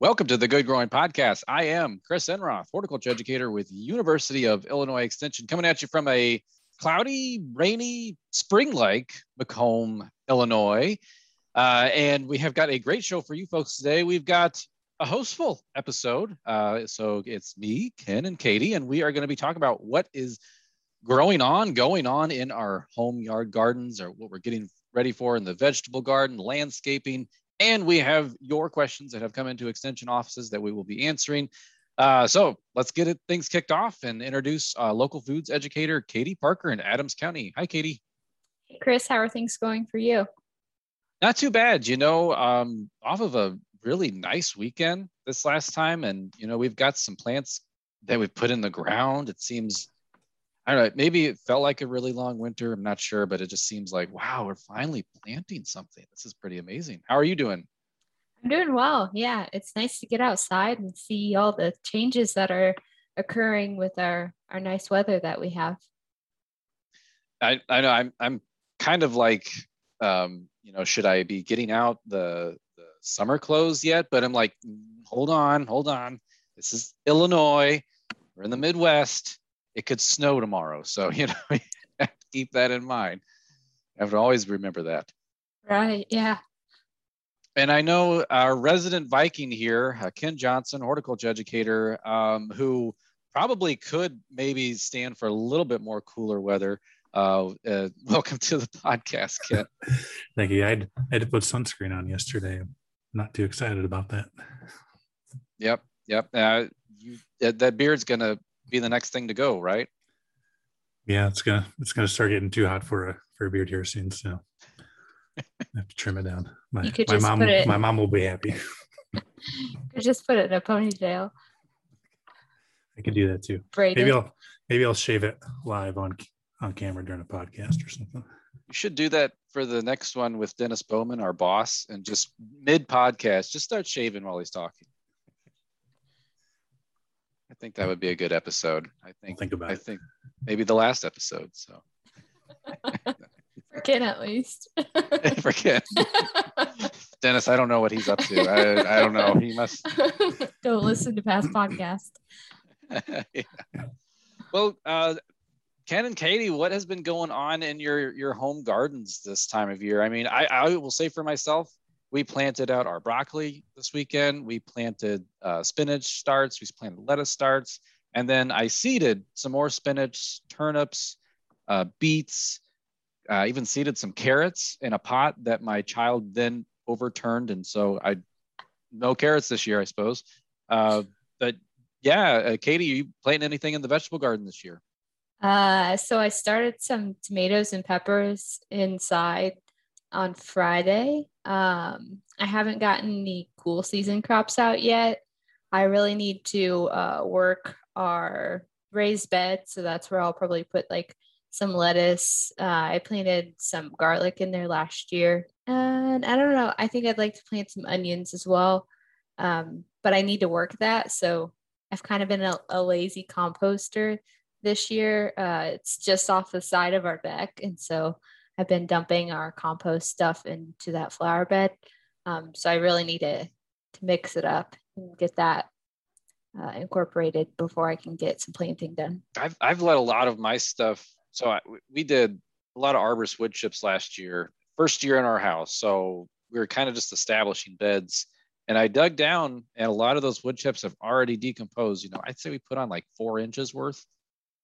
Welcome to the Good Growing Podcast. I am Chris Enroth, horticulture educator with University of Illinois Extension, coming at you from a cloudy, rainy, spring-like Macomb, Illinois. And we have got a great show for you folks today. We've got a hostful episode. So it's me, Ken, and Katie, and we are going to be talking about what is going on in our home, yard, gardens, or what we're getting ready for in the vegetable garden, landscaping. And we have your questions that have come into extension offices that we will be answering. So let's get things kicked off and introduce local foods educator Katie Parker in Adams County. Hi, Katie. Hey, Chris, how are things going for you? Not too bad. You know, off of a really nice weekend this last time. And, you know, we've got some plants that we've put in the ground. It seems, I don't know, maybe it felt like a really long winter. I'm not sure, but it just seems like, wow, we're finally planting something. This is pretty amazing. How are you doing? I'm doing well. Yeah, it's nice to get outside and see all the changes that are occurring with our nice weather that we have. I know I'm kind of like, you know, should I be getting out the summer clothes yet? But I'm like, hold on. This is Illinois. We're in the Midwest. It could snow tomorrow. So, you know, keep that in mind. I have to always remember that. Right. Yeah. And I know our resident Viking here, Ken Johnson, horticulture educator, who probably could maybe stand for a little bit more cooler weather. Welcome to the podcast, Ken. Thank you. I had to put sunscreen on yesterday. I'm not too excited about that. Yep. That beard's going to be the next thing to go, right? Yeah, it's gonna start getting too hot for a beard here soon, so I have to trim it down. My mom will be happy. You could just put it in a ponytail. I could do that too. Braided. Maybe I'll shave it live on camera during a podcast or something. You should do that for the next one with Dennis Bowman, our boss, and just mid-podcast, just start shaving while he's talking. I think that would be a good episode. I think maybe the last episode. So for Ken, at least. For Ken. Dennis, I don't know what he's up to. I don't know. He must don't listen to past podcasts. Yeah. Well, Ken and Katie, what has been going on in your home gardens this time of year? I mean, I will say for myself, we planted out our broccoli this weekend. We planted spinach starts. We planted lettuce starts. And then I seeded some more spinach, turnips, beets, even seeded some carrots in a pot that my child then overturned. And so no carrots this year, I suppose. But yeah, Katie, are you planting anything in the vegetable garden this year? So I started some tomatoes and peppers inside on Friday. I haven't gotten the cool season crops out yet. I really need to work our raised bed, so that's where I'll probably put like some lettuce. I planted some garlic in there last year, and I don't know, I think I'd like to plant some onions as well, but I need to work that. So I've kind of been a lazy composter this year. It's just off the side of our deck, and so I've been dumping our compost stuff into that flower bed. So I really need to mix it up and get that incorporated before I can get some planting done. I've let a lot of my stuff. So we did a lot of arborist wood chips last year, first year in our house. So we were kind of just establishing beds, and I dug down, and a lot of those wood chips have already decomposed. You know, I'd say we put on like 4 inches worth.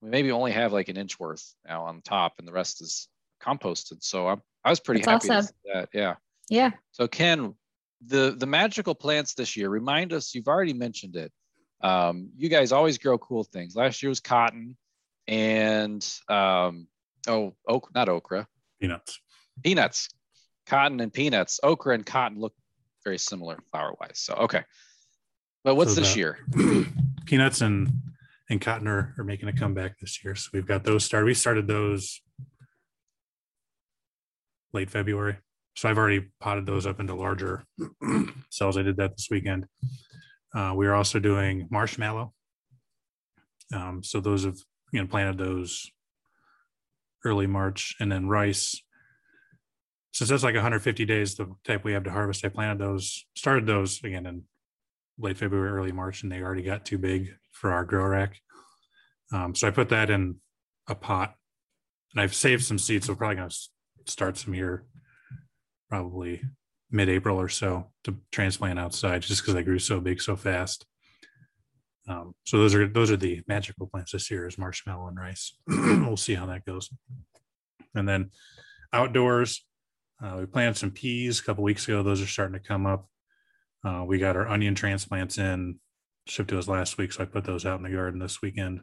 We maybe only have like an inch worth now on top, and the rest is composted. So I was pretty happy with that. Yeah. So Ken, the magical plants this year, remind us, you've already mentioned it. You guys always grow cool things. Last year was cotton and peanuts. Cotton and peanuts. Okra and cotton look very similar flower wise. So okay. But what's this year? Peanuts and cotton are making a comeback this year. So we've got those started. We started those late February. So I've already potted those up into larger cells. I did that this weekend. We are also doing marshmallow. So those have, you know, planted those early March, and then rice. Since that's like 150 days, the type we have to harvest, I planted those, started those again in late February, early March, and they already got too big for our grow rack. So I put that in a pot, and I've saved some seeds. So we're probably going to start some here probably mid-April or so to transplant outside, just because they grew so big so fast. So those are the magical plants this year, is marshmallow and rice. We'll see how that goes. And then outdoors, we planted some peas a couple weeks ago. Those are starting to come up. We got our onion transplants in, shipped to us last week, so I put those out in the garden this weekend.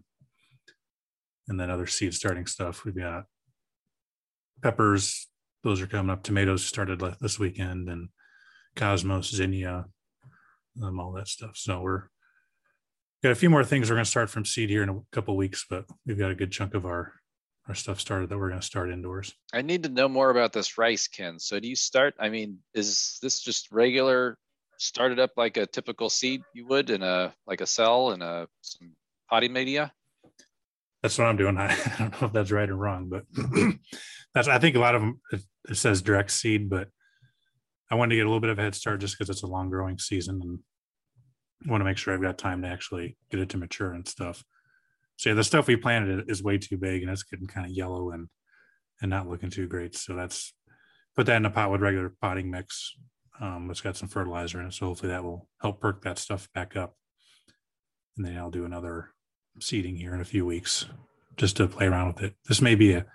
And then other seed starting stuff. We've got peppers. Those are coming up. Tomatoes started this weekend, and cosmos, zinnia, all that stuff. So we're got a few more things. We're going to start from seed here in a couple of weeks, but we've got a good chunk of our stuff started that we're going to start indoors. I need to know more about this rice, Ken. So do you start, I mean, is this just regular, started up like a typical seed you would in a, like a cell and some potting media? That's what I'm doing. I don't know if that's right or wrong, but that's, I think a lot of them, it says direct seed, but I wanted to get a little bit of a head start just because it's a long growing season and I want to make sure I've got time to actually get it to mature and stuff. So yeah, the stuff we planted is way too big and it's getting kind of yellow and not looking too great. So that's, put that in a pot with regular potting mix. It's got some fertilizer in it. So hopefully that will help perk that stuff back up. And then I'll do another seeding here in a few weeks just to play around with it. This may be a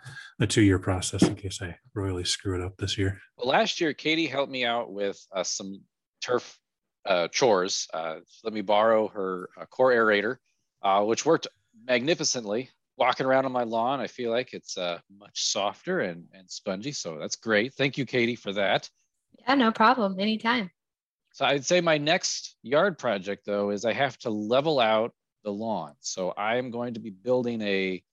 two-year process in case I royally screw it up this year. Well, last year Katie helped me out with some turf chores. Let me borrow her core aerator, which worked magnificently. Walking around on my lawn, I feel like it's much softer and spongy, so that's great. Thank you, Katie, for that. Yeah, no problem, anytime. So I'd say my next yard project though is I have to level out the lawn. So I'm going to be building a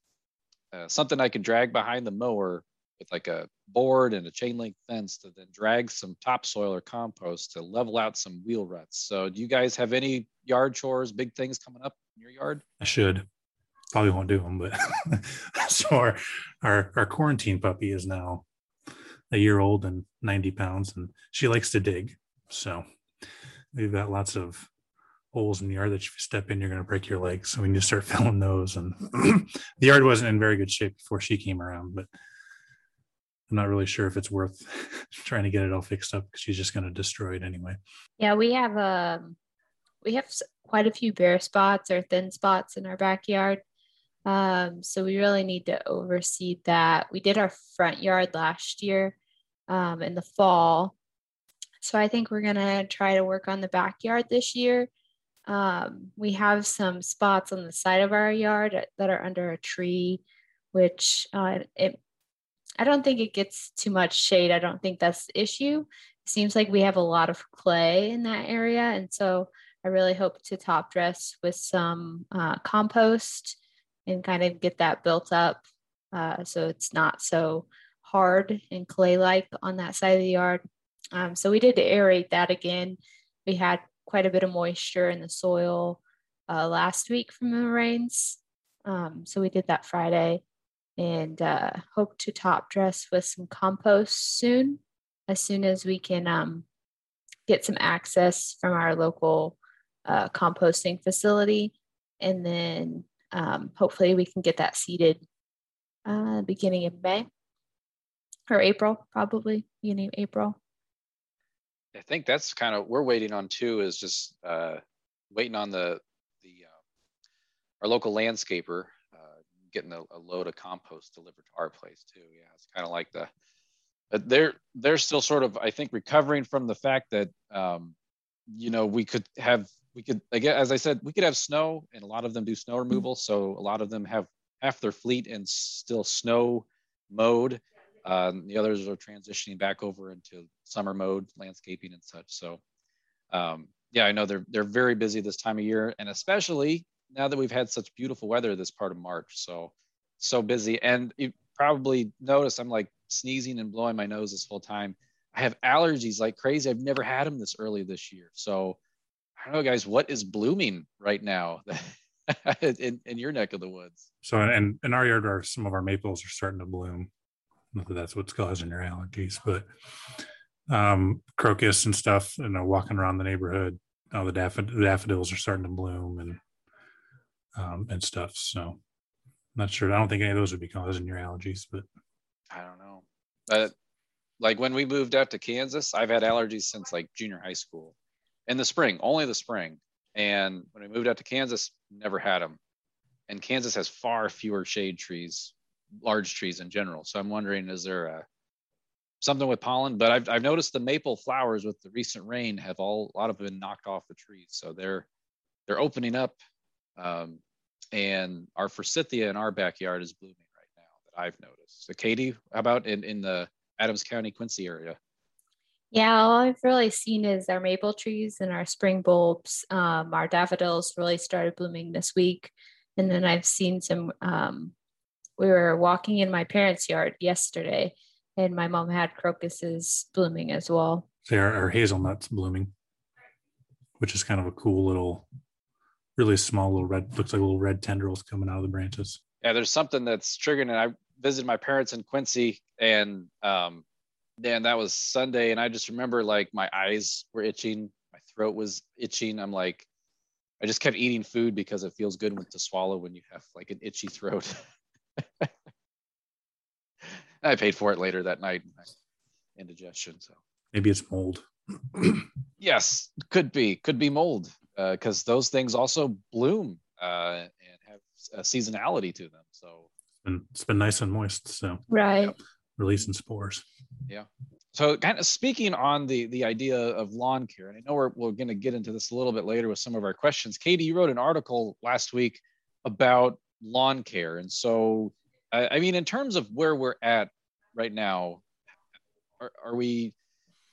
something I can drag behind the mower with like a board and a chain link fence to then drag some topsoil or compost to level out some wheel ruts. So do you guys have any yard chores, big things coming up in your yard? I should. Probably won't do them, but so our quarantine puppy is now a year old and 90 pounds and she likes to dig. So we've got lots of holes in the yard that if you step in, you're going to break your legs. So we need to start filling those. And the yard wasn't in very good shape before she came around, but I'm not really sure if it's worth trying to get it all fixed up because she's just going to destroy it anyway. Yeah, we have quite a few bare spots or thin spots in our backyard. So we really need to oversee that. We did our front yard last year in the fall. So I think we're going to try to work on the backyard this year. We have some spots on the side of our yard that are under a tree, which I don't think it gets too much shade. I don't think that's the issue. It seems like we have a lot of clay in that area. And so I really hope to top dress with some compost and kind of get that built up so it's not so hard and clay-like on that side of the yard. So we did aerate that again. We had quite a bit of moisture in the soil last week from the rains. So we did that Friday and hope to top dress with some compost soon as we can get some access from our local composting facility. And then hopefully we can get that seeded beginning of May or April, probably beginning of April. I think that's kind of we're waiting on too, is just waiting on our local landscaper getting a load of compost delivered to our place too. Yeah, it's kind of like but they're still sort of, I think, recovering from the fact that we could, as I said, we could have snow, and a lot of them do snow removal, so a lot of them have half their fleet in still snow mode. The others are transitioning back over into summer mode, landscaping and such. So, I know they're very busy this time of year, and especially now that we've had such beautiful weather this part of March. So busy, and you probably noticed I'm like sneezing and blowing my nose this whole time. I have allergies like crazy. I've never had them this early this year. So, I don't know, guys, what is blooming right now in your neck of the woods? So, and in our yard, some of our maples are starting to bloom. Not that that's what's causing your allergies, but crocus and stuff, walking around the neighborhood, now the daffodils are starting to bloom and stuff. So not sure. I don't think any of those would be causing your allergies, but I don't know. Like when we moved out to Kansas, I've had allergies since like junior high school in the spring, only the spring. And when I moved out to Kansas, never had them. And Kansas has far fewer shade trees, large trees in general. So I'm wondering, is there something with pollen? But I've noticed the maple flowers with the recent rain have a lot of them been knocked off the trees. So they're opening up. And our forsythia in our backyard is blooming right now, that I've noticed. So Katie, how about in the Adams County, Quincy area? Yeah, all I've really seen is our maple trees and our spring bulbs. Our daffodils really started blooming this week. And then I've seen some, we were walking in my parents' yard yesterday, and my mom had crocuses blooming as well. There are hazelnuts blooming, which is kind of a cool little, really small little red, looks like little red tendrils coming out of the branches. Yeah, there's something that's triggering it. I visited my parents in Quincy, and then that was Sunday, and I just remember like my eyes were itching, my throat was itching. I'm like, I just kept eating food because it feels good to swallow when you have like an itchy throat. I paid for it later that night, indigestion. So maybe it's mold. Yes, could be mold, because those things also bloom and have a seasonality to them. So it's been nice and moist, so right, yep. Releasing spores. Yeah. So kind of speaking on the idea of lawn care, and I know we're going to get into this a little bit later with some of our questions. Katie, you wrote an article last week about lawn care. And so, I mean, in terms of where we're at right now,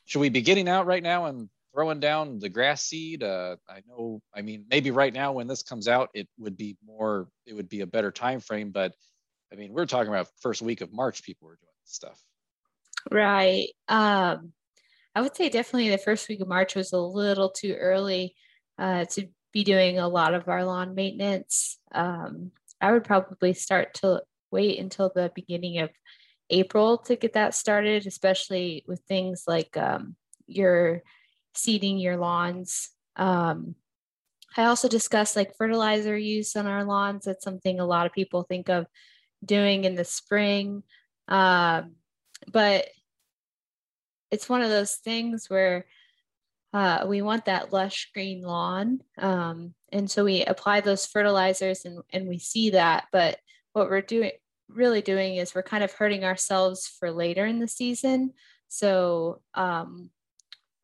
should we be getting out right now and throwing down the grass seed? Maybe right now when this comes out, it would be a better time frame. But I mean, we're talking about first week of March, people were doing this stuff. Right. I would say definitely the first week of March was a little too early to be doing a lot of our lawn maintenance. I would probably start to wait until the beginning of April to get that started, especially with things like your seeding your lawns. I also discussed like fertilizer use on our lawns. That's something a lot of people think of doing in the spring. But it's one of those things where we want that lush green lawn. And so we apply those fertilizers and we see that. But what we're really doing is we're kind of hurting ourselves for later in the season. So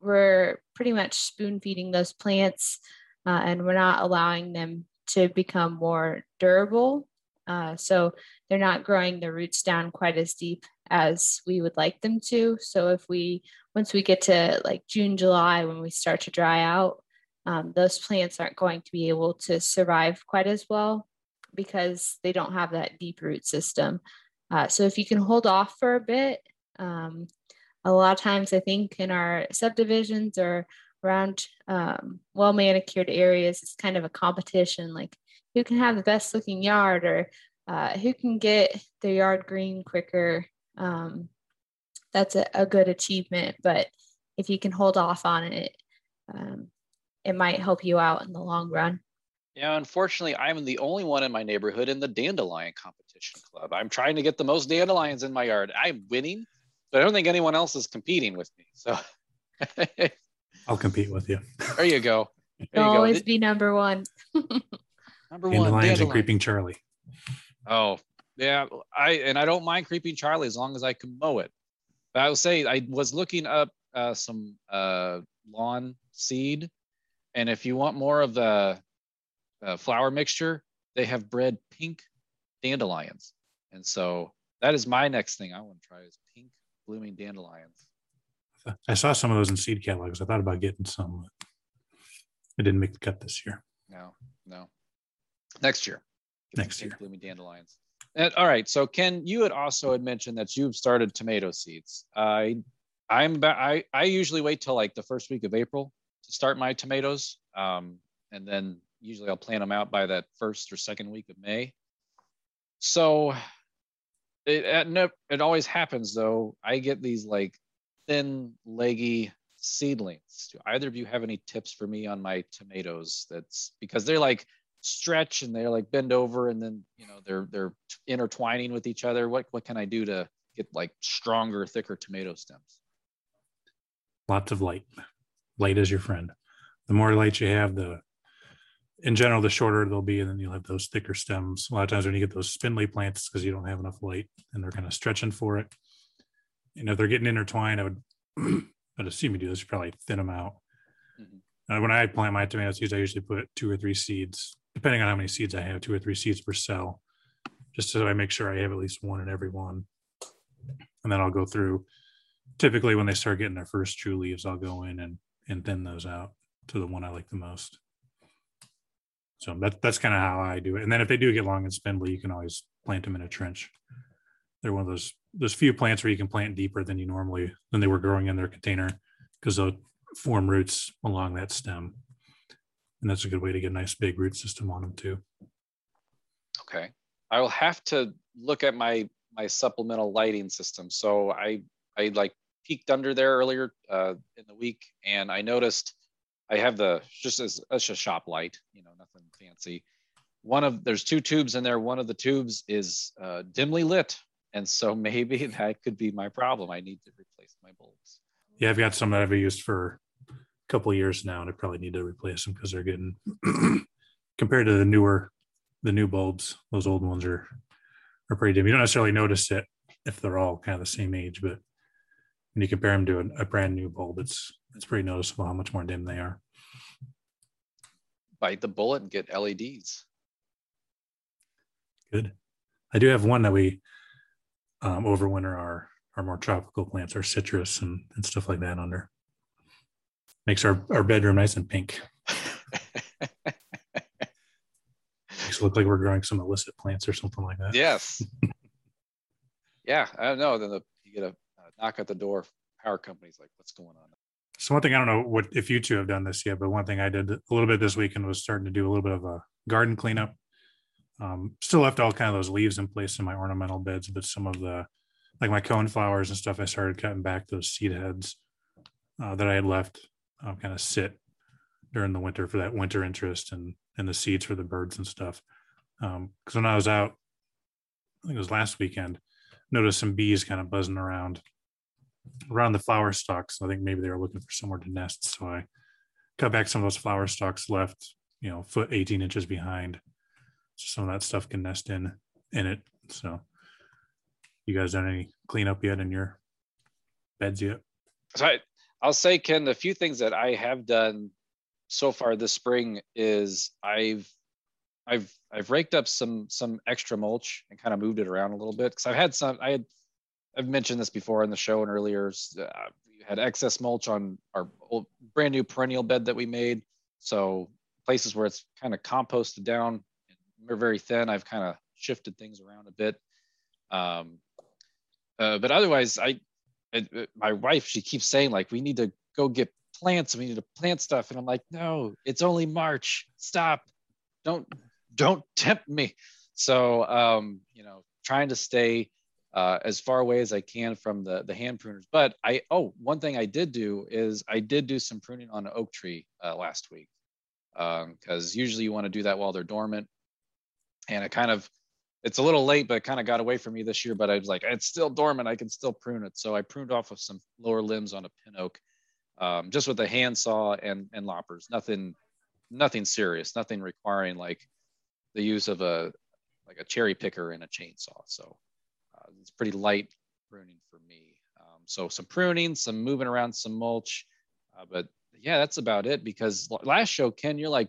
we're pretty much spoon feeding those plants and we're not allowing them to become more durable. So they're not growing their roots down quite as deep as we would like them to. So once we get to like June, July, when we start to dry out, those plants aren't going to be able to survive quite as well because they don't have that deep root system. So if you can hold off for a bit, a lot of times I think in our subdivisions or around well manicured areas, it's kind of a competition, like who can have the best looking yard or who can get their yard green quicker. That's a good achievement, but if you can hold off on it, it might help you out in the long run. Yeah, unfortunately, I'm the only one in my neighborhood in the dandelion competition club. I'm trying to get the most dandelions in my yard. I'm winning, but I don't think anyone else is competing with me. So I'll compete with you. There you go. You'll always be number one. Dandelions and Creeping Charlie. Oh, yeah, I don't mind Creeping Charlie as long as I can mow it. But I will say I was looking up some lawn seed, and if you want more of the flower mixture, they have bred pink dandelions, and so that is my next thing I want to try is pink blooming dandelions. I saw some of those in seed catalogs. I thought about getting some, but it didn't make the cut this year. No, next year, blooming dandelions. And, all right. So Ken, you had also had mentioned that you've started tomato seeds. I usually wait till like the first week of April to start my tomatoes. And then usually I'll plant them out by that first or second week of May. So it always happens though. I get these like thin, leggy seedlings. Do either of you have any tips for me on my tomatoes? That's because they're like stretch and they're like bend over and then, you know, they're intertwining with each other. What can I do to get like stronger, thicker tomato stems? Lots of light. Light is your friend. The more light you have, in general, the shorter they'll be, and then you'll have those thicker stems. A lot of times when you get those spindly plants, because you don't have enough light and they're kind of stretching for it. And if they're getting intertwined, I'd assume you do this, you probably thin them out. Mm-hmm. When I plant my tomato seeds, I usually put 2 or 3 seeds, depending on how many seeds I have, 2 or 3 seeds per cell, just so I make sure I have at least one in every one. And then I'll go through. Typically when they start getting their first true leaves, I'll go in and thin those out to the one I like the most. So that's kind of how I do it. And then if they do get long and spindly, you can always plant them in a trench. They're one of those few plants where you can plant deeper than they were growing in their container, because they'll form roots along that stem. And that's a good way to get a nice big root system on them too. Okay. I will have to look at my supplemental lighting system. So I like peeked under there earlier in the week, and I noticed I have it's a shop light, you know, nothing fancy. There's 2 tubes in there. One of the tubes is dimly lit. And so maybe that could be my problem. I need to replace my bulbs. Yeah, I've got some that I've used for a couple of years now, and I probably need to replace them because they're getting, compared to the new bulbs, those old ones are pretty dim. You don't necessarily notice it if they're all kind of the same age, but when you compare them to a brand new bulb, it's pretty noticeable how much more dim they are. Bite the bullet and get LEDs. Good. I do have one that we overwinter our more tropical plants, our citrus and stuff like that under. Makes our bedroom nice and pink. Makes it look like we're growing some illicit plants or something like that. Yes. Yeah, I don't know. Then you get a knock at the door. Power company's like, what's going on? So one thing, I don't know if you two have done this yet, but one thing I did a little bit this weekend was starting to do a little bit of a garden cleanup. Still left all kind of those leaves in place in my ornamental beds, but some of the, like my cone flowers and stuff, I started cutting back those seed heads that I had left kind of sit during the winter for that winter interest and the seeds for the birds and stuff. Because when I was out, I think it was last weekend, noticed some bees kind of buzzing around the flower stalks. I think maybe they were looking for somewhere to nest. So I cut back some of those flower stalks left, you know, 18 inches behind. Some of that stuff can nest in it. So you guys done any cleanup yet in your beds yet? So I'll say, Ken, the few things that I have done so far this spring is I've raked up some extra mulch and kind of moved it around a little bit, because I've mentioned this before in the show and earlier. We had excess mulch on our old, brand new perennial bed that we made. So places where it's kind of composted down, they're very thin. I've kind of shifted things around a bit, but otherwise, my wife, she keeps saying like, we need to go get plants. We need to plant stuff, and I'm like, no, it's only March. Stop! Don't tempt me. So you know, trying to stay as far away as I can from the hand pruners. But one thing I did do is I did do some pruning on an oak tree last week, because usually you want to do that while they're dormant. And it's a little late, but it kind of got away from me this year, but I was like, it's still dormant. I can still prune it. So I pruned off of some lower limbs on a pin oak, just with a handsaw and loppers, nothing serious, nothing requiring like the use of a cherry picker and a chainsaw. So it's pretty light pruning for me. So some pruning, some moving around, some mulch, but yeah, that's about it. Because last show, Ken, you're like,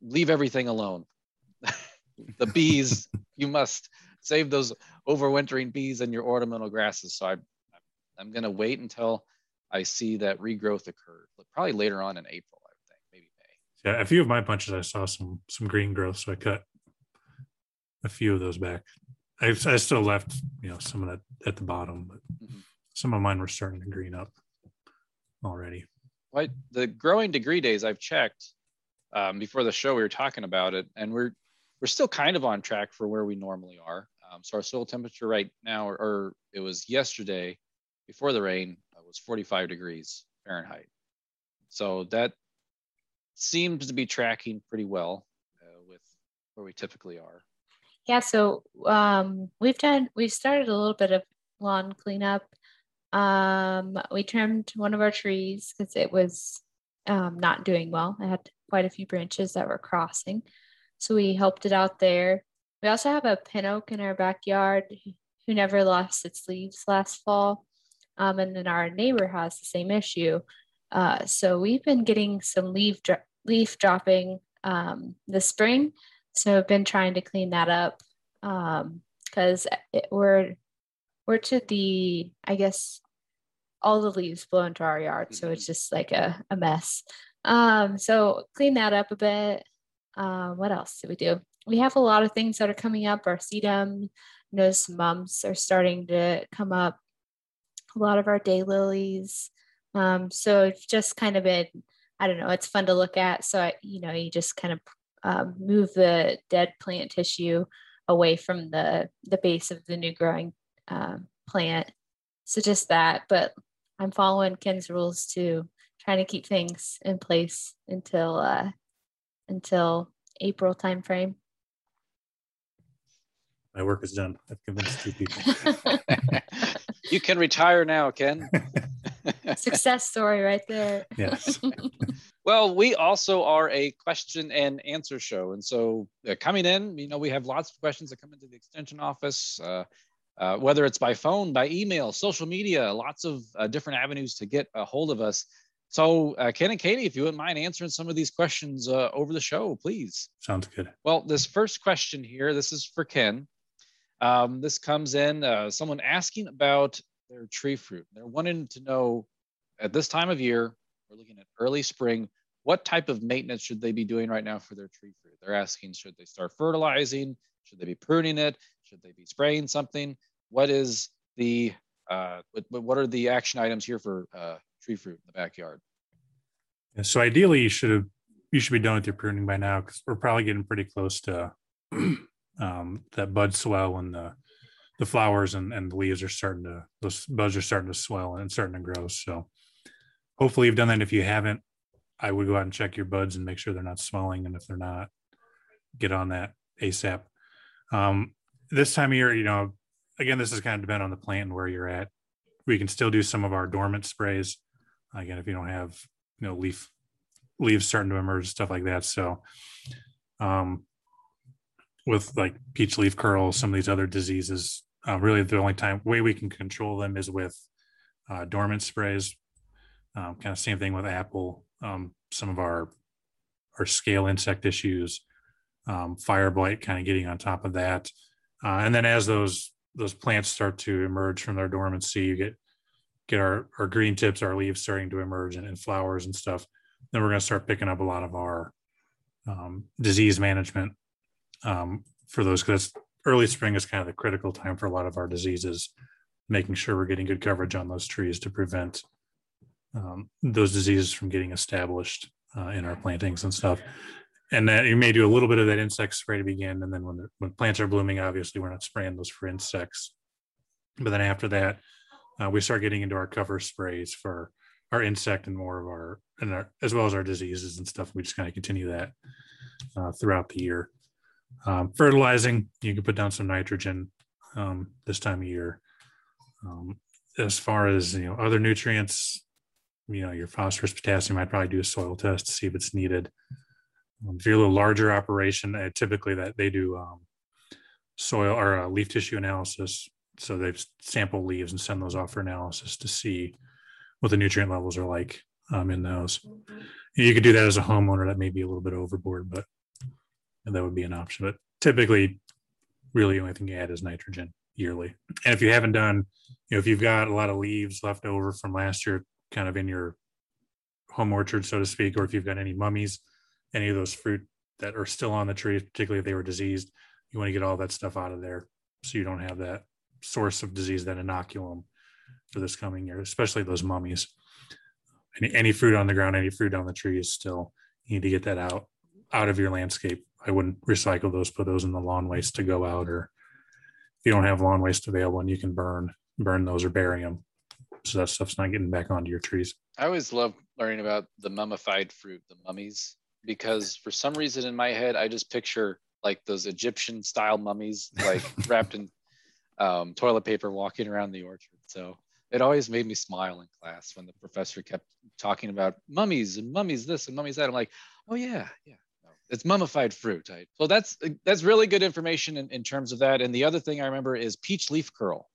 leave everything alone. The bees, you must save those overwintering bees and your ornamental grasses. So I'm going to wait until I see that regrowth occur, probably later on in April, I would think, maybe May. Yeah, a few of my bunches, I saw some green growth, so I cut a few of those back. I still left, you know, some of that at the bottom, but mm-hmm. Some of mine were starting to green up already. Right, the growing degree days I've checked before the show. We were talking about it, and we're still kind of on track for where we normally are. So our soil temperature right now, or it was yesterday before the rain, was 45 degrees Fahrenheit. So that seems to be tracking pretty well with where we typically are. Yeah, so we've started a little bit of lawn cleanup. We trimmed one of our trees because it was not doing well. I had quite a few branches that were crossing, so we helped it out there. We also have a pin oak in our backyard who never lost its leaves last fall. And then our neighbor has the same issue. So we've been getting some leaf dropping this spring. So I've been trying to clean that up because we're to the, I guess, all the leaves blow into our yard. So it's just like a mess. So clean that up a bit. What else did we do? We have a lot of things that are coming up. Our sedum, notice mums are starting to come up. A lot of our daylilies. So it's just kind of been, I don't know, it's fun to look at. So, you just kind of move the dead plant tissue away from the base of the new growing plant. So just that, but I'm following Ken's rules too, trying to keep things in place until April timeframe. My work is done. I've convinced 2 people. You can retire now, Ken. Success story right there. Yes. Well, we also are a question and answer show. And so coming in, we have lots of questions that come into the extension office, whether it's by phone, by email, social media, lots of different avenues to get a hold of us. So Ken and Katie, if you wouldn't mind answering some of these questions over the show, please. Sounds good. Well, this first question here, this is for Ken. This comes in, someone asking about their tree fruit. They're wanting to know at this time of year, we're looking at early spring, what type of maintenance should they be doing right now for their tree fruit? They're asking, should they start fertilizing? Should they be pruning it? Should they be spraying something? What is the, what are the action items here for tree fruit in the backyard? Yeah, so ideally you should be done with your pruning by now, because we're probably getting pretty close to that bud swell, and the flowers and the leaves are starting to, those buds are starting to swell and it's starting to grow. So hopefully you've done that. If you haven't, I would go out and check your buds and make sure they're not swelling. And if they're not, get on that ASAP. This time of year, again, this is kind of dependent on the plant and where you're at. We can still do some of our dormant sprays. Again, if you don't have, leaves starting to emerge, stuff like that. So, with like peach leaf curl, some of these other diseases, really the only way we can control them is with dormant sprays. Kind of same thing with apple, some of our scale insect issues, fire blight, kind of getting on top of that. And then as those plants start to emerge from their dormancy, you get our green tips, our leaves starting to emerge and flowers and stuff. Then we're gonna start picking up a lot of our disease management for those, because early spring is kind of the critical time for a lot of our diseases, making sure we're getting good coverage on those trees to prevent those diseases from getting established in our plantings and stuff. And that you may do a little bit of that insect spray to begin, and then when plants are blooming, obviously we're not spraying those for insects, but then after that we start getting into our cover sprays for our insect and more of our as well as our diseases and stuff. We just kind of continue that throughout the year. Fertilizing, you can put down some nitrogen this time of year. As far as other nutrients, your phosphorus, potassium, I'd probably do a soil test to see if it's needed. If you're a little larger operation, typically that they do soil or leaf tissue analysis. So they sample leaves and send those off for analysis to see what the nutrient levels are like in those. You could do that as a homeowner. That may be a little bit overboard, but and that would be an option. But typically, really the only thing you add is nitrogen yearly. And if you haven't done, if you've got a lot of leaves left over from last year, kind of in your home orchard, so to speak, or if you've got any mummies, any of those fruit that are still on the tree, particularly if they were diseased, you want to get all that stuff out of there so you don't have that source of disease, that inoculum, for this coming year, especially those mummies. Any fruit on the ground, any fruit on the tree is still, you need to get that out of your landscape. I wouldn't recycle those, put those in the lawn waste to go out, or if you don't have lawn waste available and you can burn those or bury them. So that stuff's not getting back onto your trees. I always love learning about the mummified fruit, the mummies, because for some reason in my head, I just picture like those Egyptian style mummies, like wrapped in toilet paper, walking around the orchard. So it always made me smile in class when the professor kept talking about mummies and mummies this and mummies that. I'm like, oh yeah, yeah, no, it's mummified fruit. So that's really good information in terms of that. And the other thing I remember is peach leaf curl.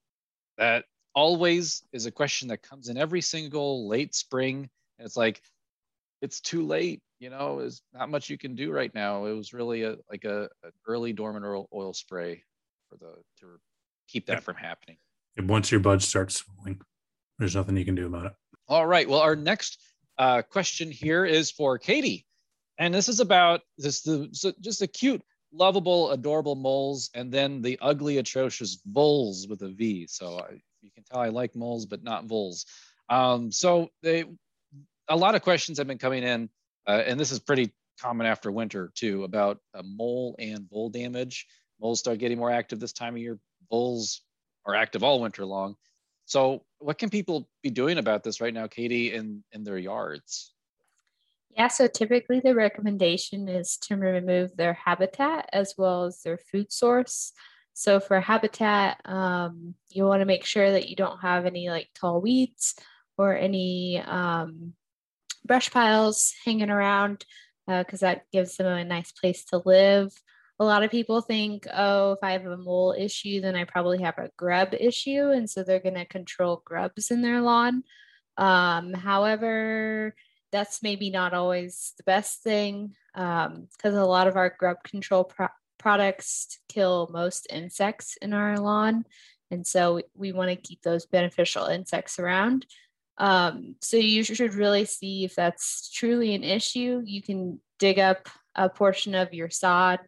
That always is a question that comes in every single late spring. And it's like, it's too late, you know, there's not much you can do right now. It was really an early dormant oil spray to keep that from happening. And once your bud starts swelling, there's nothing you can do about it. All right. Well, our next question here is for Katie. And this is about just the cute, lovable, adorable moles, and then the ugly, atrocious voles with a V. So you can tell I like moles, but not voles. A lot of questions have been coming in, and this is pretty common after winter too, about mole and vole damage. Moles start getting more active this time of year. Voles are active all winter long. So what can people be doing about this right now, Katie, in their yards? Yeah, so typically the recommendation is to remove their habitat as well as their food source. So for habitat, you want to make sure that you don't have any like tall weeds or any brush piles hanging around, because that gives them a nice place to live. A lot of people think, oh, if I have a mole issue, then I probably have a grub issue. And so they're going to control grubs in their lawn. However, that's maybe not always the best thing, because a lot of our grub control products kill most insects in our lawn. And so we want to keep those beneficial insects around. So you should really see if that's truly an issue. You can dig up a portion of your sod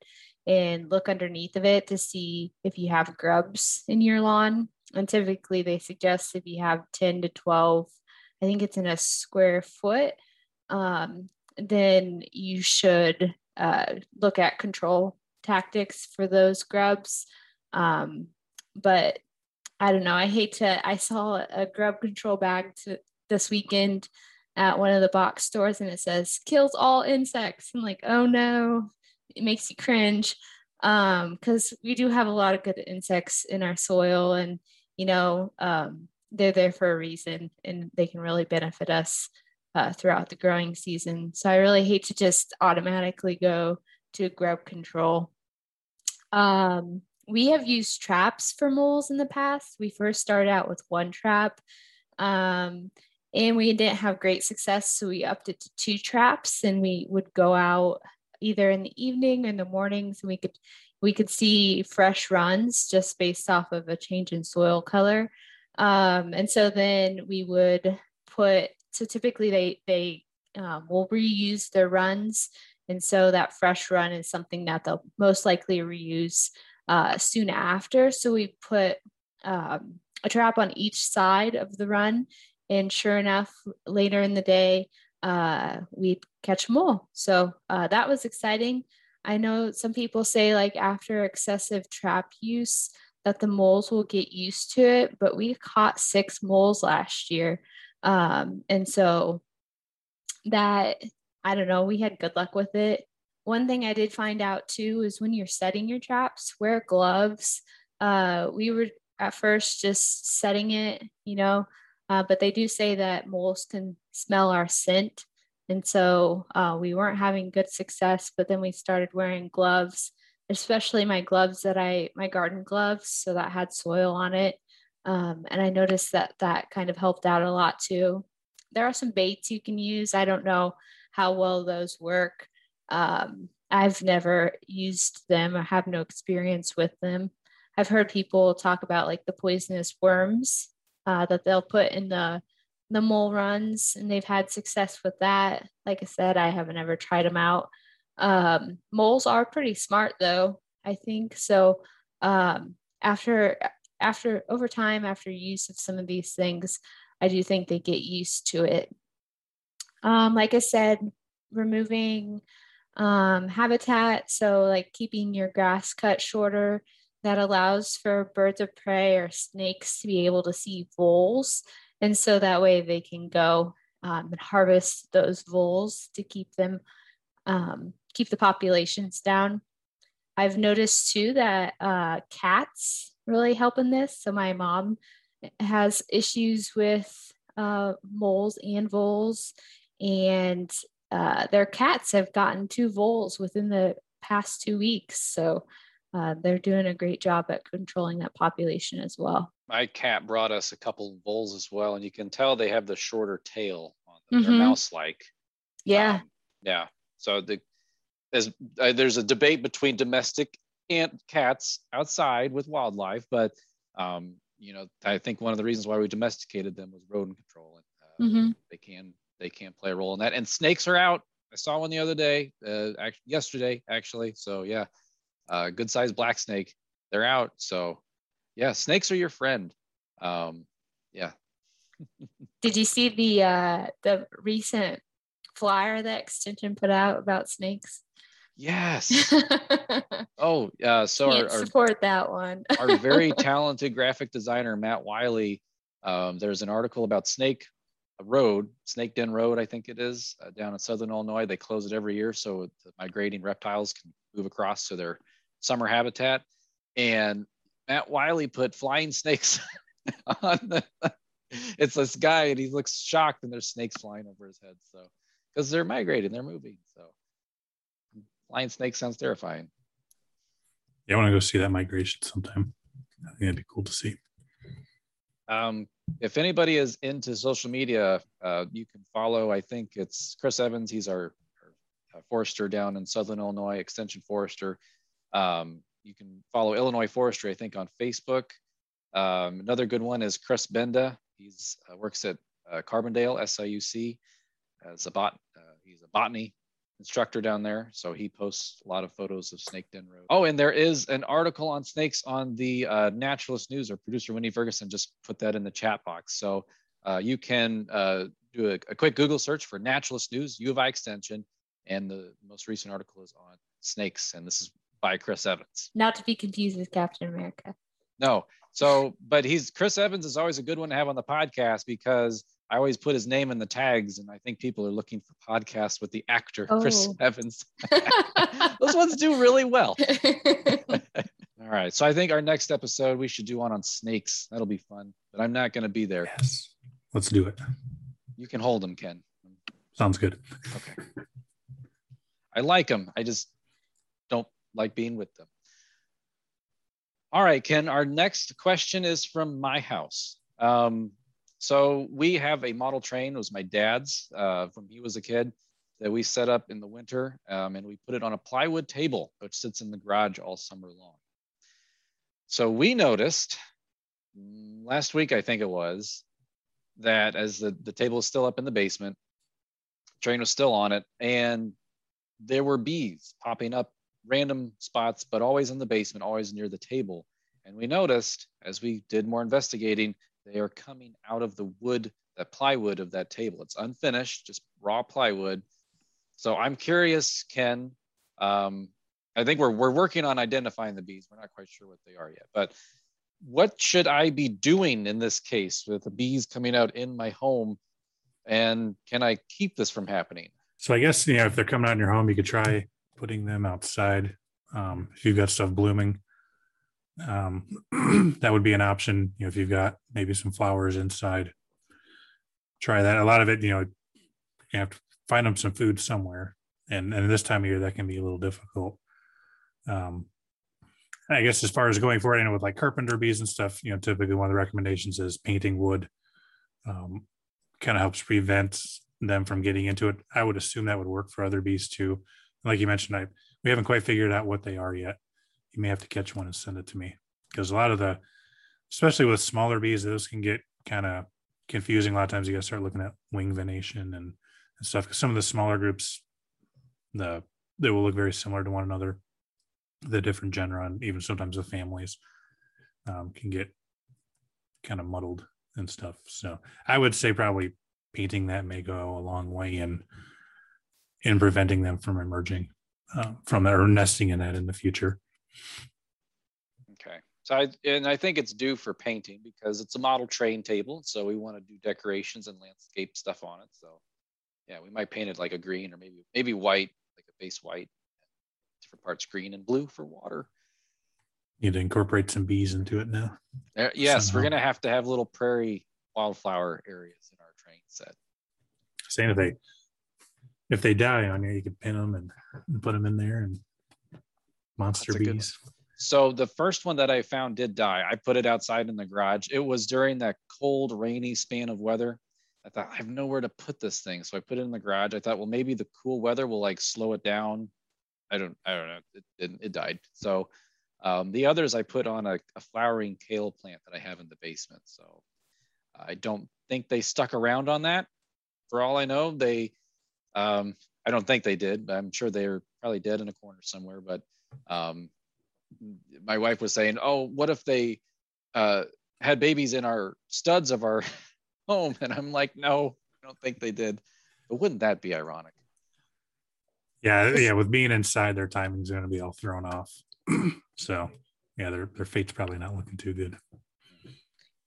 and look underneath of it to see if you have grubs in your lawn. And typically they suggest if you have 10 to 12, I think it's in a square foot, then you should look at control tactics for those grubs. But I don't know, I saw a grub control bag this weekend at one of the box stores, and it says kills all insects. I'm like, oh no, it makes you cringe, because we do have a lot of good insects in our soil, and you know, they're there for a reason, and they can really benefit us throughout the growing season. So I really hate to just automatically go to grub control. We have used traps for moles in the past. We first started out with one trap, and we didn't have great success, so we upped it to two traps, and we would go out either in the evening or in the mornings, and we could see fresh runs just based off of a change in soil color. And so then we would typically they will reuse their runs. And so that fresh run is something that they'll most likely reuse soon after. So we put a trap on each side of the run. And sure enough, later in the day, we'd catch a mole. So that was exciting. I know some people say like after excessive trap use that the moles will get used to it, but we caught 6 moles last year. And so that, I don't know, we had good luck with it. One thing I did find out too is when you're setting your traps, wear gloves. We were at first just setting it, you know, but they do say that moles can smell our scent. And so we weren't having good success, but then we started wearing gloves, especially my garden gloves. So that had soil on it. And I noticed that kind of helped out a lot too. There are some baits you can use. I don't know how well those work. I've never used them. I have no experience with them. I've heard people talk about like the poisonous worms that they'll put in the mole runs, and they've had success with that. Like I said, I haven't ever tried them out. Moles are pretty smart though, I think. So over time, after use of some of these things, I do think they get used to it. Like I said, removing habitat. So like keeping your grass cut shorter, that allows for birds of prey or snakes to be able to see voles. And so that way they can go and harvest those voles to keep them, keep the populations down. I've noticed too that cats really help in this. So my mom has issues with moles and voles, and their cats have gotten 2 voles within the past 2 weeks. So they're doing a great job at controlling that population as well. My cat brought us a couple of voles as well, and you can tell they have the shorter tail on them. Mm-hmm. They're mouse-like. Yeah. Yeah. So there's a debate between domestic and cats outside with wildlife, but you know, I think one of the reasons why we domesticated them was rodent control, and mm-hmm. they can play a role in that. And snakes are out. I saw one the other day, yesterday actually. So yeah, good sized black snake. They're out. So yeah, snakes are your friend. Yeah. Did you see the recent flyer that Extension put out about snakes? Yes. Oh, so support that one. Our very talented graphic designer, Matt Wiley, there's an article about Snake Den Road, I think it is, down in Southern Illinois. They close it every year so the migrating reptiles can move across to their summer habitat. And Matt Wiley put flying snakes on it's this guy, and he looks shocked, and there's snakes flying over his head. So, because they're migrating, they're moving. So flying snake sounds terrifying. Yeah, I want to go see that migration sometime. I think that'd be cool to see. If anybody is into social media, you can follow, I think it's Chris Evans. He's our forester down in Southern Illinois, extension forester. You can follow Illinois Forestry, I think, on Facebook. Another good one is Chris Benda. He's works at Carbondale, SIUC. He's a botany instructor down there, so he posts a lot of photos of Snake Den Road. Oh, and there is an article on snakes on the Naturalist News. Our producer Winnie Ferguson just put that in the chat box, so you can do a quick Google search for Naturalist News U of I Extension, and the most recent article is on snakes, and this is by Chris Evans. Not to be confused with Captain America. No, so but Chris Evans is always a good one to have on the podcast because I always put his name in the tags, and I think people are looking for podcasts with the actor Chris Evans. Those ones do really well. All right, so I think our next episode we should do one on snakes. That'll be fun, but I'm not going to be there. Yes, let's do it. You can hold them, Ken. Sounds good. Okay. I like them. I just don't like being with them. All right, Ken. Our next question is from my house. So we have a model train. It was my dad's when he was a kid that we set up in the winter, and we put it on a plywood table, which sits in the garage all summer long. So we noticed last week, I think it was, that as the table is still up in the basement, the train was still on it, and there were bees popping up random spots, but always in the basement, always near the table. And we noticed, as we did more investigating, they are coming out of the wood, the plywood of that table. It's unfinished, just raw plywood. So I'm curious, Ken. I think we're working on identifying the bees. We're not quite sure what they are yet. But what should I be doing in this case with the bees coming out in my home? And can I keep this from happening? So I guess, you know, if they're coming out in your home, you could try putting them outside. If you've got stuff blooming, that would be an option. You know, if you've got maybe some flowers inside, try that. A lot of it, you know, you have to find them some food somewhere, and this time of year that can be a little difficult. I guess as far as going forward, you know, with like carpenter bees and stuff, you know, typically one of the recommendations is painting wood. Kind of helps prevent them from getting into it. I would assume that would work for other bees too. And like you mentioned, we haven't quite figured out what they are yet. You may have to catch one and send it to me, because a lot of the, especially with smaller bees, those can get kind of confusing. A lot of times you got to start looking at wing venation and stuff. Because some of the smaller groups, they will look very similar to one another. The different genera, and even sometimes the families, can get kind of muddled and stuff. So I would say probably painting that may go a long way in preventing them from emerging from that or nesting in that in the future. Okay, So I think it's due for painting because it's a model train table. So we want to do decorations and landscape stuff on it. So yeah, we might paint it like a green or maybe white, like a base white, different parts green and blue for water. Need to incorporate some bees into it now. Yes, somehow. We're going to have little prairie wildflower areas in our train set. Saying if they die on you, you could pin them and put them in there and monster bees. So the first one that I found did die. I put it outside in the garage. It was during that cold, rainy span of weather. I thought, I have nowhere to put this thing. So I put it in the garage. I thought, well, maybe the cool weather will like slow it down. I don't know. It died. So the others I put on a flowering kale plant that I have in the basement. So I don't think they stuck around on that. For all I know, I don't think they did, but I'm sure they're probably dead in a corner somewhere. But my wife was saying, oh, what if they had babies in our studs of our home? And I'm like, no, I don't think they did. But wouldn't that be ironic? Yeah. With being inside, their timing's going to be all thrown off. So yeah, their fate's probably not looking too good.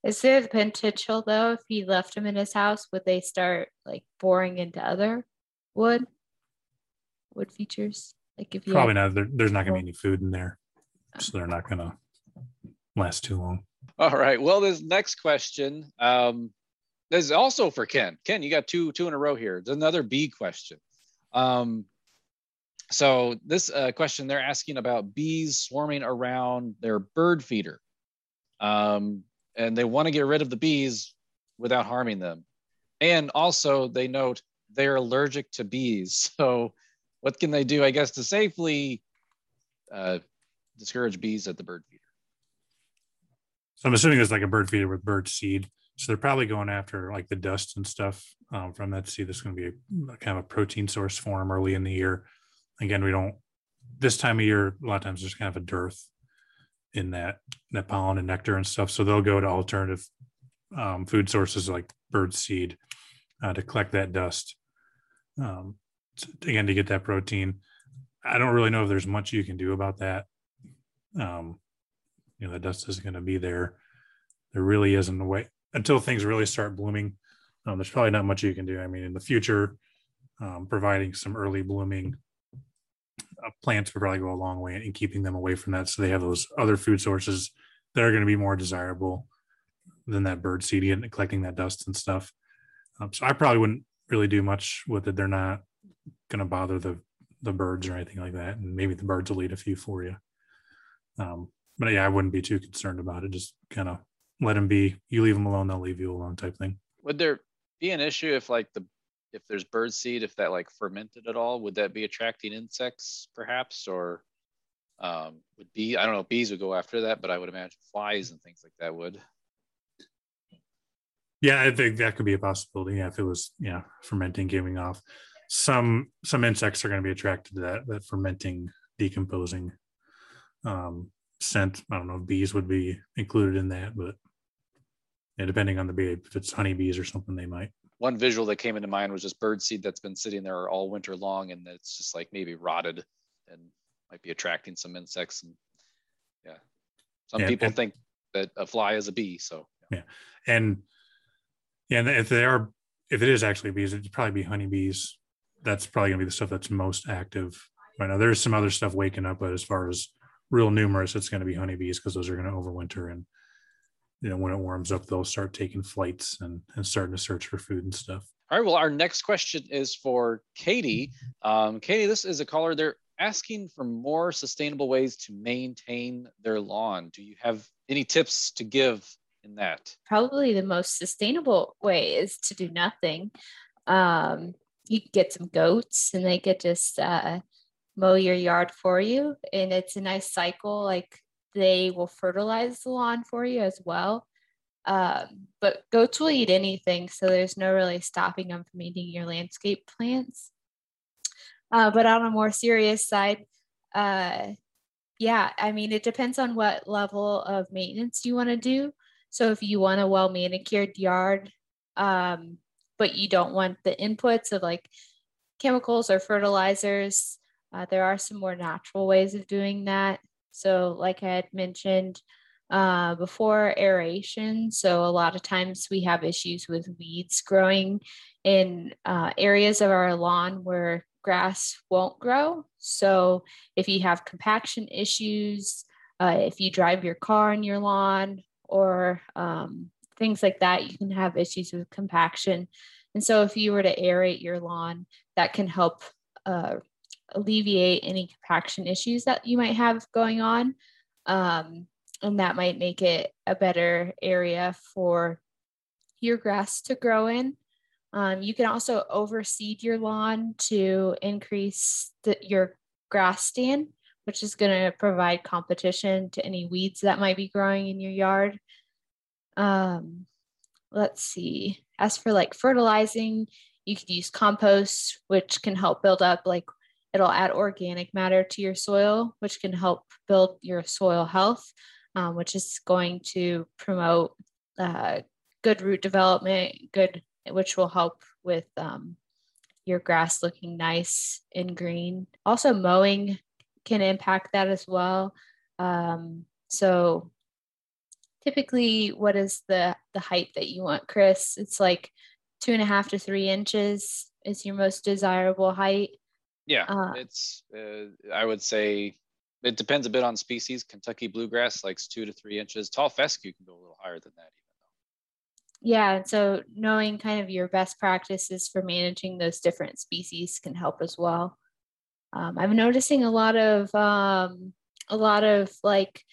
Is there the potential though, if he left them in his house, would they start like boring into other wood features? Like if you probably not. There's not going to be any food in there, so they're not going to last too long. All right. Well, this next question this is also for Ken. Ken, you got two in a row here. It's another bee question. So this question, they're asking about bees swarming around their bird feeder. And they want to get rid of the bees without harming them. And also they note they're allergic to bees. So what can they do, I guess, to safely discourage bees at the bird feeder? So I'm assuming it's like a bird feeder with bird seed. So they're probably going after like the dust and stuff from that seed. That's going to be a kind of a protein source for them early in the year. Again, this time of year, a lot of times there's kind of a dearth in that pollen and nectar and stuff. So they'll go to alternative food sources like bird seed to collect that dust. Again, to get that protein. I don't really know if there's much you can do about that. The dust is going to be there. There really isn't a way until things really start blooming. There's probably not much you can do. I mean, in the future, providing some early blooming plants would probably go a long way in keeping them away from that. So they have those other food sources that are going to be more desirable than that bird seed and collecting that dust and stuff. So I probably wouldn't really do much with it. They're not going to bother the birds or anything like that. And maybe the birds will eat a few for you. But yeah, I wouldn't be too concerned about it. Just kind of let them be. You leave them alone, they'll leave you alone type thing. Would there be an issue if there's bird seed, if that like fermented at all, would that be attracting insects perhaps? Or would bees, I don't know if bees would go after that, but I would imagine flies and things like that would. Yeah, I think that could be a possibility. Yeah, if it was fermenting, giving off. Some insects are going to be attracted to that fermenting, decomposing scent. I don't know if bees would be included in that, but depending on the bee, if it's honeybees or something, they might. One visual that came into mind was just bird seed that's been sitting there all winter long, and it's just like maybe rotted and might be attracting some insects. And people think that a fly is a bee. So and if it is actually bees, it'd probably be honeybees. That's probably gonna be the stuff that's most active right now. There's some other stuff waking up, but as far as real numerous, it's gonna be honeybees because those are gonna overwinter and. When it warms up, they'll start taking flights and starting to search for food and stuff. All right. Well, our next question is for Katie. Katie, this is a caller. They're asking for more sustainable ways to maintain their lawn. Do you have any tips to give in that? Probably the most sustainable way is to do nothing. You get some goats and they could just mow your yard for you. And it's a nice cycle. Like, they will fertilize the lawn for you as well. But goats will eat anything, so there's no really stopping them from eating your landscape plants. But on a more serious side, it depends on what level of maintenance you want to do. So if you want a well manicured yard, but you don't want the inputs of like chemicals or fertilizers, there are some more natural ways of doing that. So like I had mentioned, before aeration. So a lot of times we have issues with weeds growing in areas of our lawn where grass won't grow. So if you have compaction issues, if you drive your car on your lawn or things like that, you can have issues with compaction. And so if you were to aerate your lawn, that can help alleviate any compaction issues that you might have going on. And that might make it a better area for your grass to grow in. You can also overseed your lawn to increase your grass stand, which is going to provide competition to any weeds that might be growing in your yard. Let's see. As for like fertilizing, you could use compost, which can help build up, like it'll add organic matter to your soil, which can help build your soil health, which is going to promote good root development, which will help with your grass looking nice and green. Also mowing can impact that as well. So typically, what is the height that you want, Chris? It's like 2.5 to 3 inches is your most desirable height. Yeah, it's I would say it depends a bit on species. Kentucky bluegrass likes 2 to 3 inches. Tall fescue can go a little higher than that. Yeah, so knowing kind of your best practices for managing those different species can help as well. I'm noticing a lot of like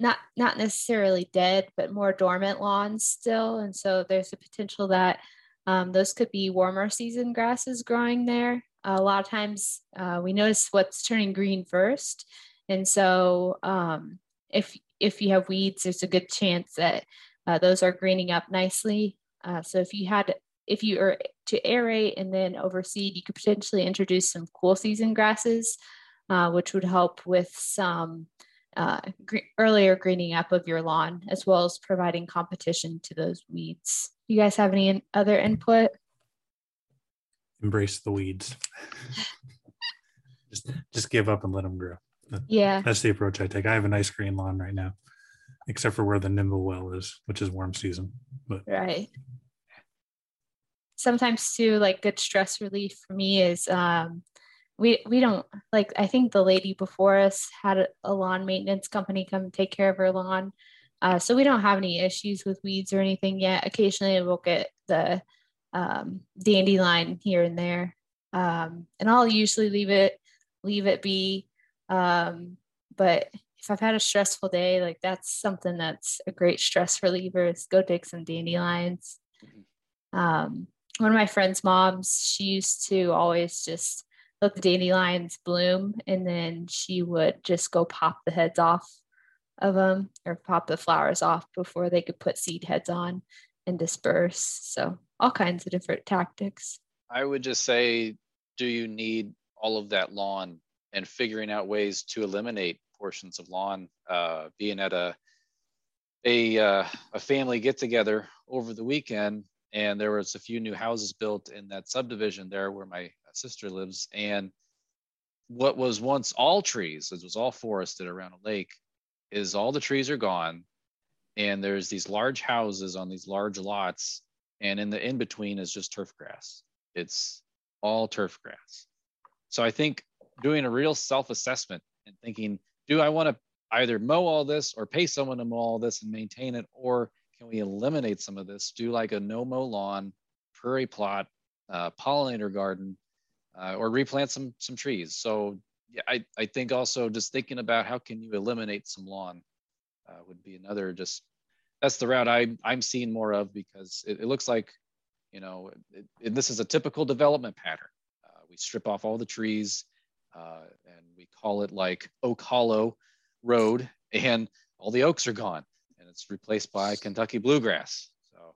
not necessarily dead, but more dormant lawns still, and so there's a potential that those could be warmer season grasses growing there. A lot of times we notice what's turning green first, and so if you have weeds, there's a good chance that those are greening up nicely. So if you are to aerate and then overseed, you could potentially introduce some cool season grasses, which would help with some earlier greening up of your lawn, as well as providing competition to those weeds. You guys have any other input? Embrace the weeds. just give up and let them grow. Yeah, that's the approach I take. I have a nice green lawn right now, except for where the nimble well is, which is warm season. But right. Sometimes too, like good stress relief for me is we don't like, I think the lady before us had a lawn maintenance company come take care of her lawn. So we don't have any issues with weeds or anything yet. Occasionally we'll get the dandelion here and there. And I'll usually leave it be. But if I've had a stressful day, like that's something that's a great stress reliever is go dig some dandelions. One of my friend's moms, she used to always just let the dandelions bloom, and then she would just go pop the heads off of them or pop the flowers off before they could put seed heads on and disperse. So all kinds of different tactics. I would just say, do you need all of that lawn, and figuring out ways to eliminate portions of lawn, being at a family get together over the weekend, and there was a few new houses built in that subdivision there where my sister lives, and what was once all trees, it was all forested around a lake, is all the trees are gone, and there's these large houses on these large lots, and in the in-between is just turf grass. It's all turf grass. So I think doing a real self-assessment and thinking, do I want to either mow all this or pay someone to mow all this and maintain it? Or can we eliminate some of this? Do like a no-mow lawn, prairie plot, pollinator garden, or replant some trees. So yeah, I think also just thinking about how can you eliminate some lawn would be another, just, that's the route I'm seeing more of, because it looks like, you know, this is a typical development pattern. We strip off all the trees, and we call it like Oak Hollow Road, and all the oaks are gone, and it's replaced by Kentucky bluegrass. So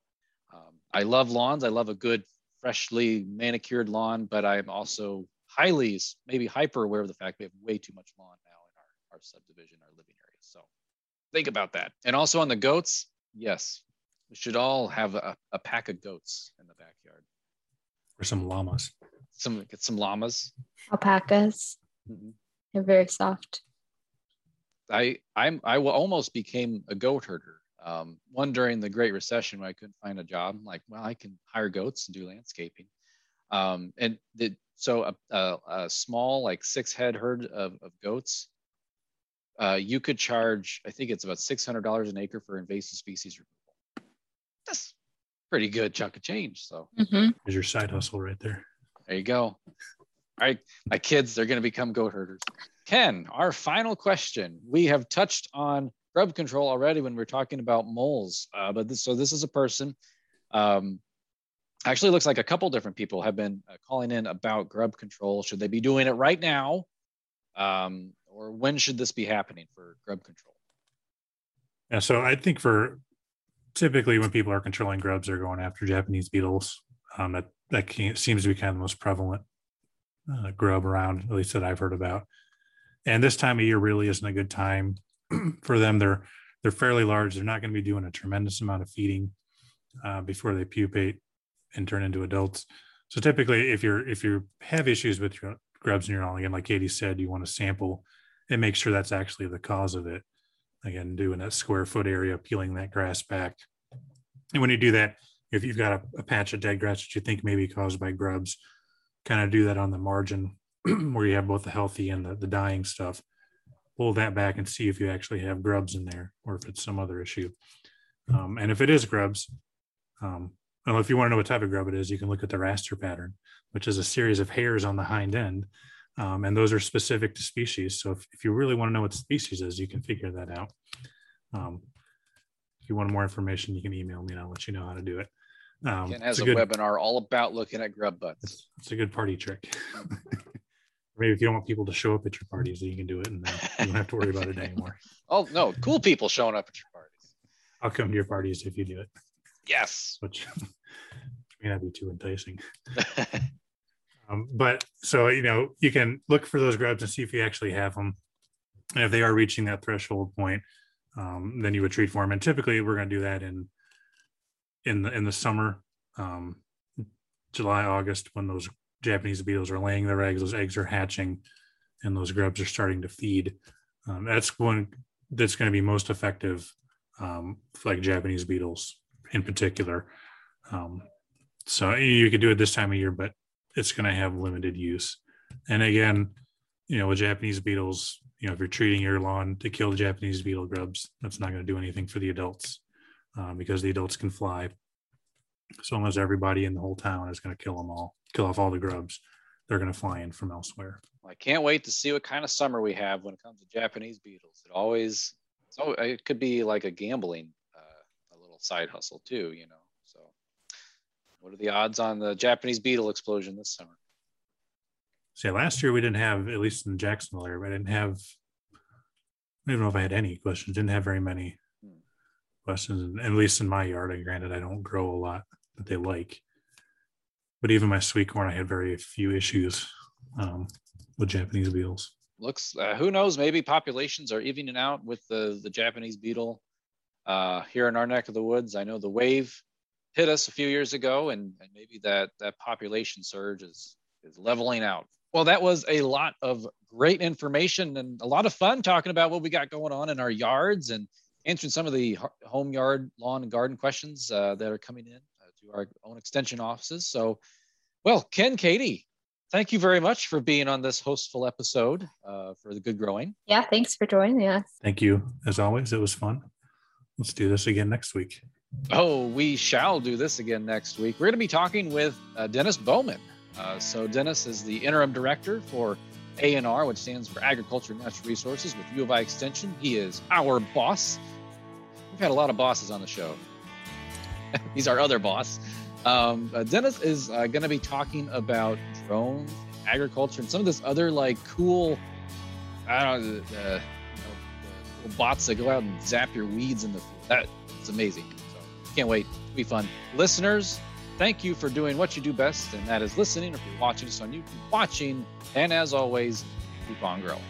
I love lawns. I love a good freshly manicured lawn, but I'm also hyper aware of the fact we have way too much lawn now in our subdivision, our living area. So think about that. And also on the goats, yes, we should all have a pack of goats in the backyard. Or some llamas. Get some llamas. Alpacas. Mm-hmm. They're very soft. I almost became a goat herder. One during the Great Recession when I couldn't find a job, I'm like, well, I can hire goats and do landscaping. So a small, like 6-head herd of goats, you could charge, I think it's about $600 an acre for invasive species removal. That's a pretty good chunk of change. So there's your side hustle right there. There you go. All right, my kids, they're going to become goat herders. Ken, our final question. We have touched on grub control already when we're talking about moles, so this is a person. Actually, it looks like a couple different people have been calling in about grub control. Should they be doing it right now, or when should this be happening for grub control? Yeah, so I think for typically when people are controlling grubs, they're going after Japanese beetles. That seems to be kind of the most prevalent grub around, at least that I've heard about. And this time of year really isn't a good time for them. They're fairly large. They're not going to be doing a tremendous amount of feeding before they pupate and turn into adults. So typically, if you have issues with your grubs and you're like Katie said, you want to sample and make sure that's actually the cause of it. Again, doing that square foot area, peeling that grass back. And when you do that, if you've got a patch of dead grass that you think may be caused by grubs, kind of do that on the margin where you have both the healthy and the dying stuff. Pull that back and see if you actually have grubs in there or if it's some other issue. And if it is grubs, well, if you want to know what type of grub it is, you can look at the raster pattern, which is a series of hairs on the hind end. And those are specific to species. So if you really want to know what species is, you can figure that out. If you want more information, you can email me and I'll let you know how to do it. Ken has a webinar all about looking at grub butts. It's a good party trick. Maybe if you don't want people to show up at your parties, then you can do it and then you don't have to worry about it anymore. Oh, no. Cool people showing up at your parties. I'll come to your parties if you do it. Yes. Which may not be too enticing. But so, you can look for those grubs and see if you actually have them. And if they are reaching that threshold point, then you would treat for them. And typically we're going to do that in the summer, July, August, when those Japanese beetles are laying their eggs, those eggs are hatching, and those grubs are starting to feed. That's one that's going to be most effective, for like Japanese beetles in particular. So you could do it this time of year, but it's going to have limited use. And again, with Japanese beetles, if you're treating your lawn to kill the Japanese beetle grubs, that's not going to do anything for the adults, because the adults can fly. So almost everybody in the whole town is going to kill off all the grubs. They're going to fly in from elsewhere. Well, I can't wait to see what kind of summer we have when it comes to Japanese beetles. It could be like a gambling, a little side hustle too, So what are the odds on the Japanese beetle explosion this summer? See, last year we didn't have, at least in the Jacksonville area, I don't know if I had any questions, didn't have very many questions, at least in my yard. And granted, I don't grow a lot that they like. But even my sweet corn, I had very few issues with Japanese beetles. Looks, who knows, maybe populations are evening out with the Japanese beetle here in our neck of the woods. I know the wave hit us a few years ago, and maybe that population surge is leveling out. Well, that was a lot of great information and a lot of fun talking about what we got going on in our yards and answering some of the home, yard, lawn, and garden questions that are coming in to our own extension offices. So, well, Ken, Katie, thank you very much for being on this hostful episode for the Good Growing. Yeah, thanks for joining us. Thank you. As always, it was fun. Let's do this again next week. Oh, we shall do this again next week. We're going to be talking with Dennis Bowman. So Dennis is the interim director for A&R, which stands for Agriculture and Natural Resources with U of I Extension. He is our boss. We've had a lot of bosses on the show. He's our other boss. Dennis is going to be talking about drones, agriculture, and some of this other cool, little bots that go out and zap your weeds in the field. That's amazing. So can't wait. It'll be fun. Listeners, thank you for doing what you do best, and that is listening. If you're watching us on YouTube, watching, and as always, keep on growing.